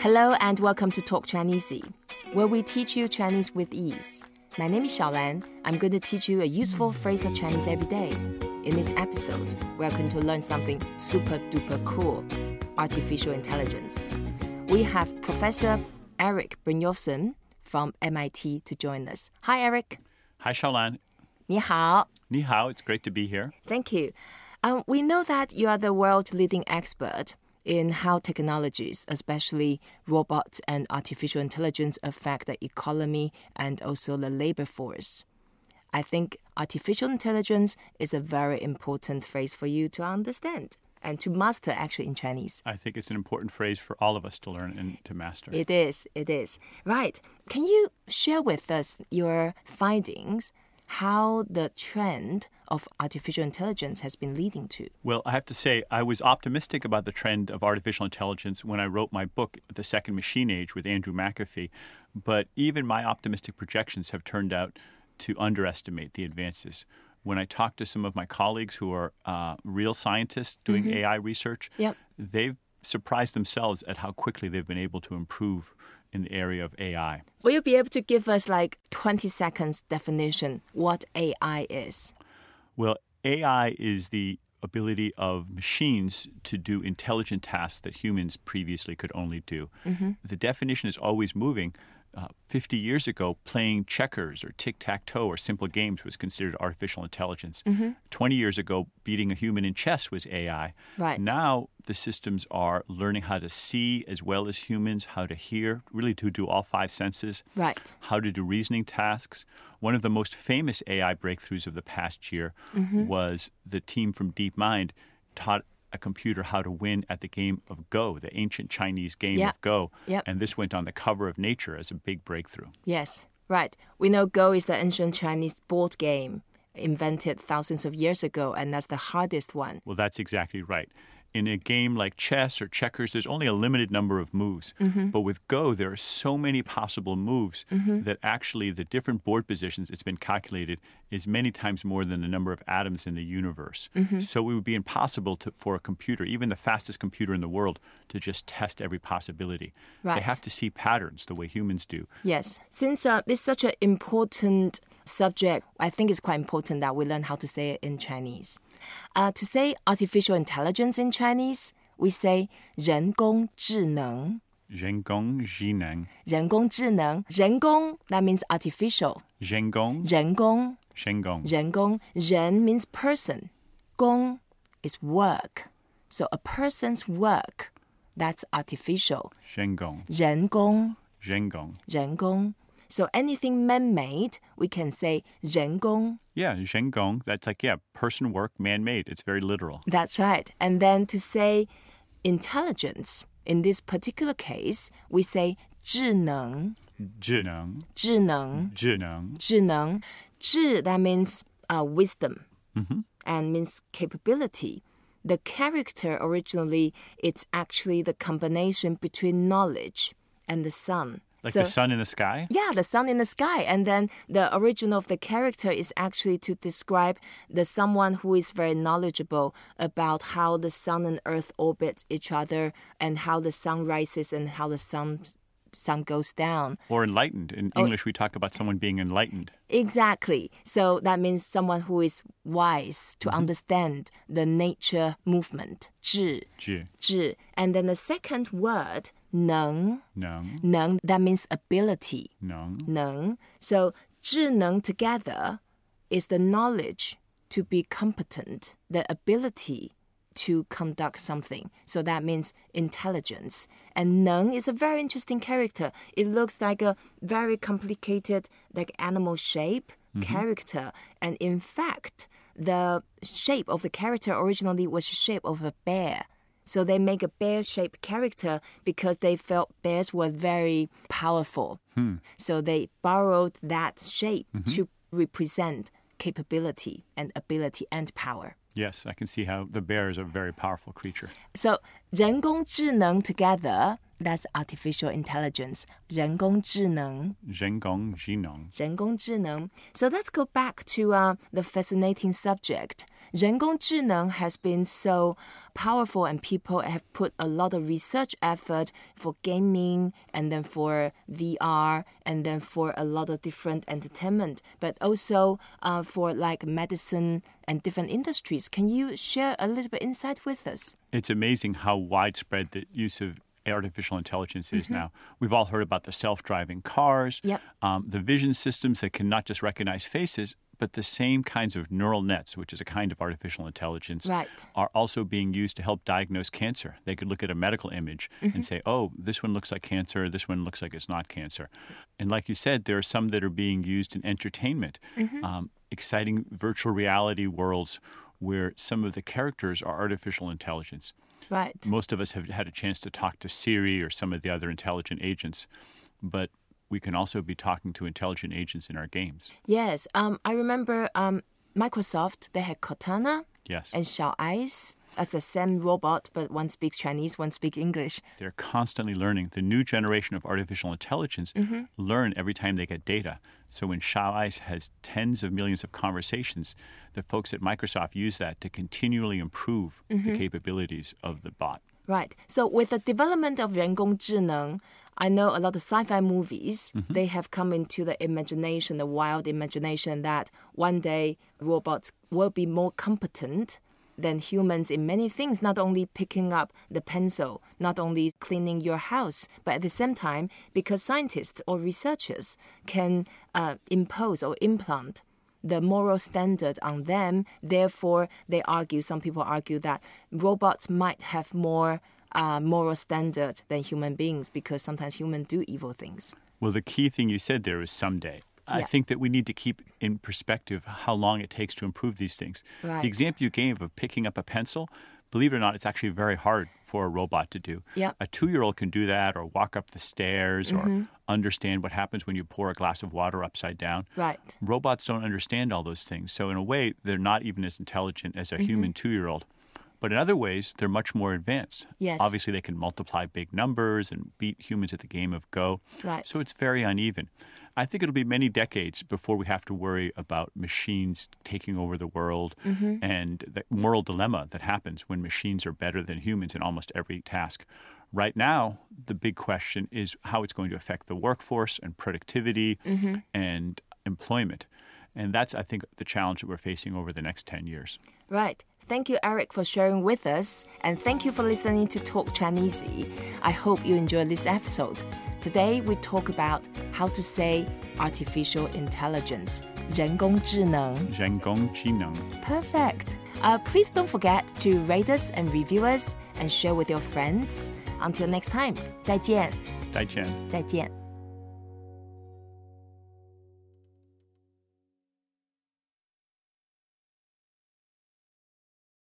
Hello and welcome to Talk Chineasy, where we teach you Chinese with ease. My name is ShaoLan. I'm going to teach you a useful phrase of Chinese every day. In this episode, we're going to learn something super duper cool, artificial intelligence. We have Professor Erik Brynjolfsson from MIT to join us. Hi, Eric. Hi, ShaoLan. 你好. 你好, it's great to be here. Thank you. We know that you are the world's leading expert in how technologies, especially robots and artificial intelligence, affect the economy and also the labor force. I think artificial intelligence is a very important phrase for you to understand and to master, actually, in Chinese. I think it's an important phrase for all of us to learn and to master. It is. Right. Can you share with us your findings, how the trend of artificial intelligence has been leading to? Well, I have to say, I was optimistic about the trend of artificial intelligence when I wrote my book, The Second Machine Age, with Andrew McAfee. But even my optimistic projections have turned out to underestimate the advances. When I talk to some of my colleagues who are real scientists doing AI research, they've surprised themselves at how quickly they've been able to improve in the area of AI. Will you be able to give us like 20 seconds definition what AI is? Well, AI is the ability of machines to do intelligent tasks that humans previously could only do. The definition is always moving. 50 years ago, playing checkers or tic-tac-toe or simple games was considered artificial intelligence. 20 years ago, beating a human in chess was AI. Right. Now, the systems are learning how to see as well as humans, how to hear, really to do all five senses, right, how to do reasoning tasks. One of the most famous AI breakthroughs of the past year was the team from DeepMind taught a computer how to win at the game of Go, the ancient Chinese game of Go. And this went on the cover of Nature as a big breakthrough. Yes, right. We know Go is the ancient Chinese board game invented thousands of years ago, and that's the hardest one. Well, that's exactly right. In a game like chess or checkers, there's only a limited number of moves. But with Go, there are so many possible moves that actually the different board positions, it's been calculated, is many times more than the number of atoms in the universe. So it would be impossible for a computer, even the fastest computer in the world, to just test every possibility. Right. They have to see patterns the way humans do. Yes. Since this is such an important subject, I think it's quite important that we learn how to say it in Chinese. To say artificial intelligence in Chinese, we say 人工智能. 人工智能. 人工智能. 人工, that means artificial. 人工. 人工. 人工. 人工. 人 means person. 工 is work. So a person's work, that's artificial. 人工. 人工. 人工. 人工. So anything man-made, we can say 人工. Yeah, 人工. That's like, person work, man-made. It's very literal. That's right. And then to say intelligence, in this particular case, we say 智能. 智能. 智能. 智能. 智能. 智, that means wisdom and means capability. The character originally, it's actually the combination between knowledge and the sun. Like so, the sun in the sky? Yeah, the sun in the sky. And then the origin of the character is actually to describe the someone who is very knowledgeable about how the sun and earth orbit each other and how the sun rises and how the sun goes down. Or enlightened. In English, we talk about someone being enlightened. Exactly. So that means someone who is wise to understand the nature movement. 智. 智. And then the second word, 能. 能. 能, that means ability. 能. 能. So 智能 together is the knowledge to be competent, the ability to conduct something. So that means intelligence. And 能 is a very interesting character. It looks like a very complicated like animal shape character. And in fact, the shape of the character originally was the shape of a bear. So they make a bear-shaped character because they felt bears were very powerful. So they borrowed that shape to represent capability and ability and power. Yes, I can see how the bear is a very powerful creature. So 人工智能 together That's artificial intelligence. 人工智能. 人工智能. 人工智能. So let's go back to the fascinating subject. 人工智能 has been so powerful, and people have put a lot of research effort for gaming, and then for VR, and then for a lot of different entertainment, but also for like medicine and different industries. Can you share a little bit insight with us? It's amazing how widespread the use of artificial intelligence is now. We've all heard about the self-driving cars, the vision systems that can not just recognize faces, but the same kinds of neural nets, which is a kind of artificial intelligence, are also being used to help diagnose cancer. They could look at a medical image and say, oh, this one looks like cancer, this one looks like it's not cancer. And like you said, there are some that are being used in entertainment, exciting virtual reality worlds where some of the characters are artificial intelligence. Right. Most of us have had a chance to talk to Siri or some of the other intelligent agents, but we can also be talking to intelligent agents in our games. Yes. I remember Microsoft, they had Cortana and ShaoIce. That's the same robot, but one speaks Chinese, one speaks English. They're constantly learning. The new generation of artificial intelligence learn every time they get data. So when ShaoIce has tens of millions of conversations, the folks at Microsoft use that to continually improve the capabilities of the bot. Right. So with the development of 人工智能, I know a lot of sci-fi movies, they have come into the imagination, the wild imagination that one day robots will be more competent than humans in many things, not only picking up the pencil, not only cleaning your house, but at the same time, because scientists or researchers can impose or implant the moral standard on them. Therefore, they argue, some people argue that robots might have more moral standard than human beings, because sometimes humans do evil things. Well, the key thing you said there is someday. I think that we need to keep in perspective how long it takes to improve these things. Right. The example you gave of picking up a pencil, believe it or not, it's actually very hard for a robot to do. A 2-year-old can do that, or walk up the stairs, or understand what happens when you pour a glass of water upside down. Right. Robots don't understand all those things. So in a way, they're not even as intelligent as a human 2-year-old. But in other ways, they're much more advanced. Yes. Obviously, they can multiply big numbers and beat humans at the game of Go. Right. So it's very uneven. I think it'll be many decades before we have to worry about machines taking over the world and the moral dilemma that happens when machines are better than humans in almost every task. Right now, the big question is how it's going to affect the workforce and productivity and employment. And that's, I think, the challenge that we're facing over the next 10 years. Right. Thank you, Eric, for sharing with us. And thank you for listening to Talk Chineasy. I hope you enjoyed this episode. Today, we talk about how to say artificial intelligence, 人工智能. 人工智能. Perfect. Please don't forget to rate us and review us and share with your friends. Until next time, 再见. 再见. 再见.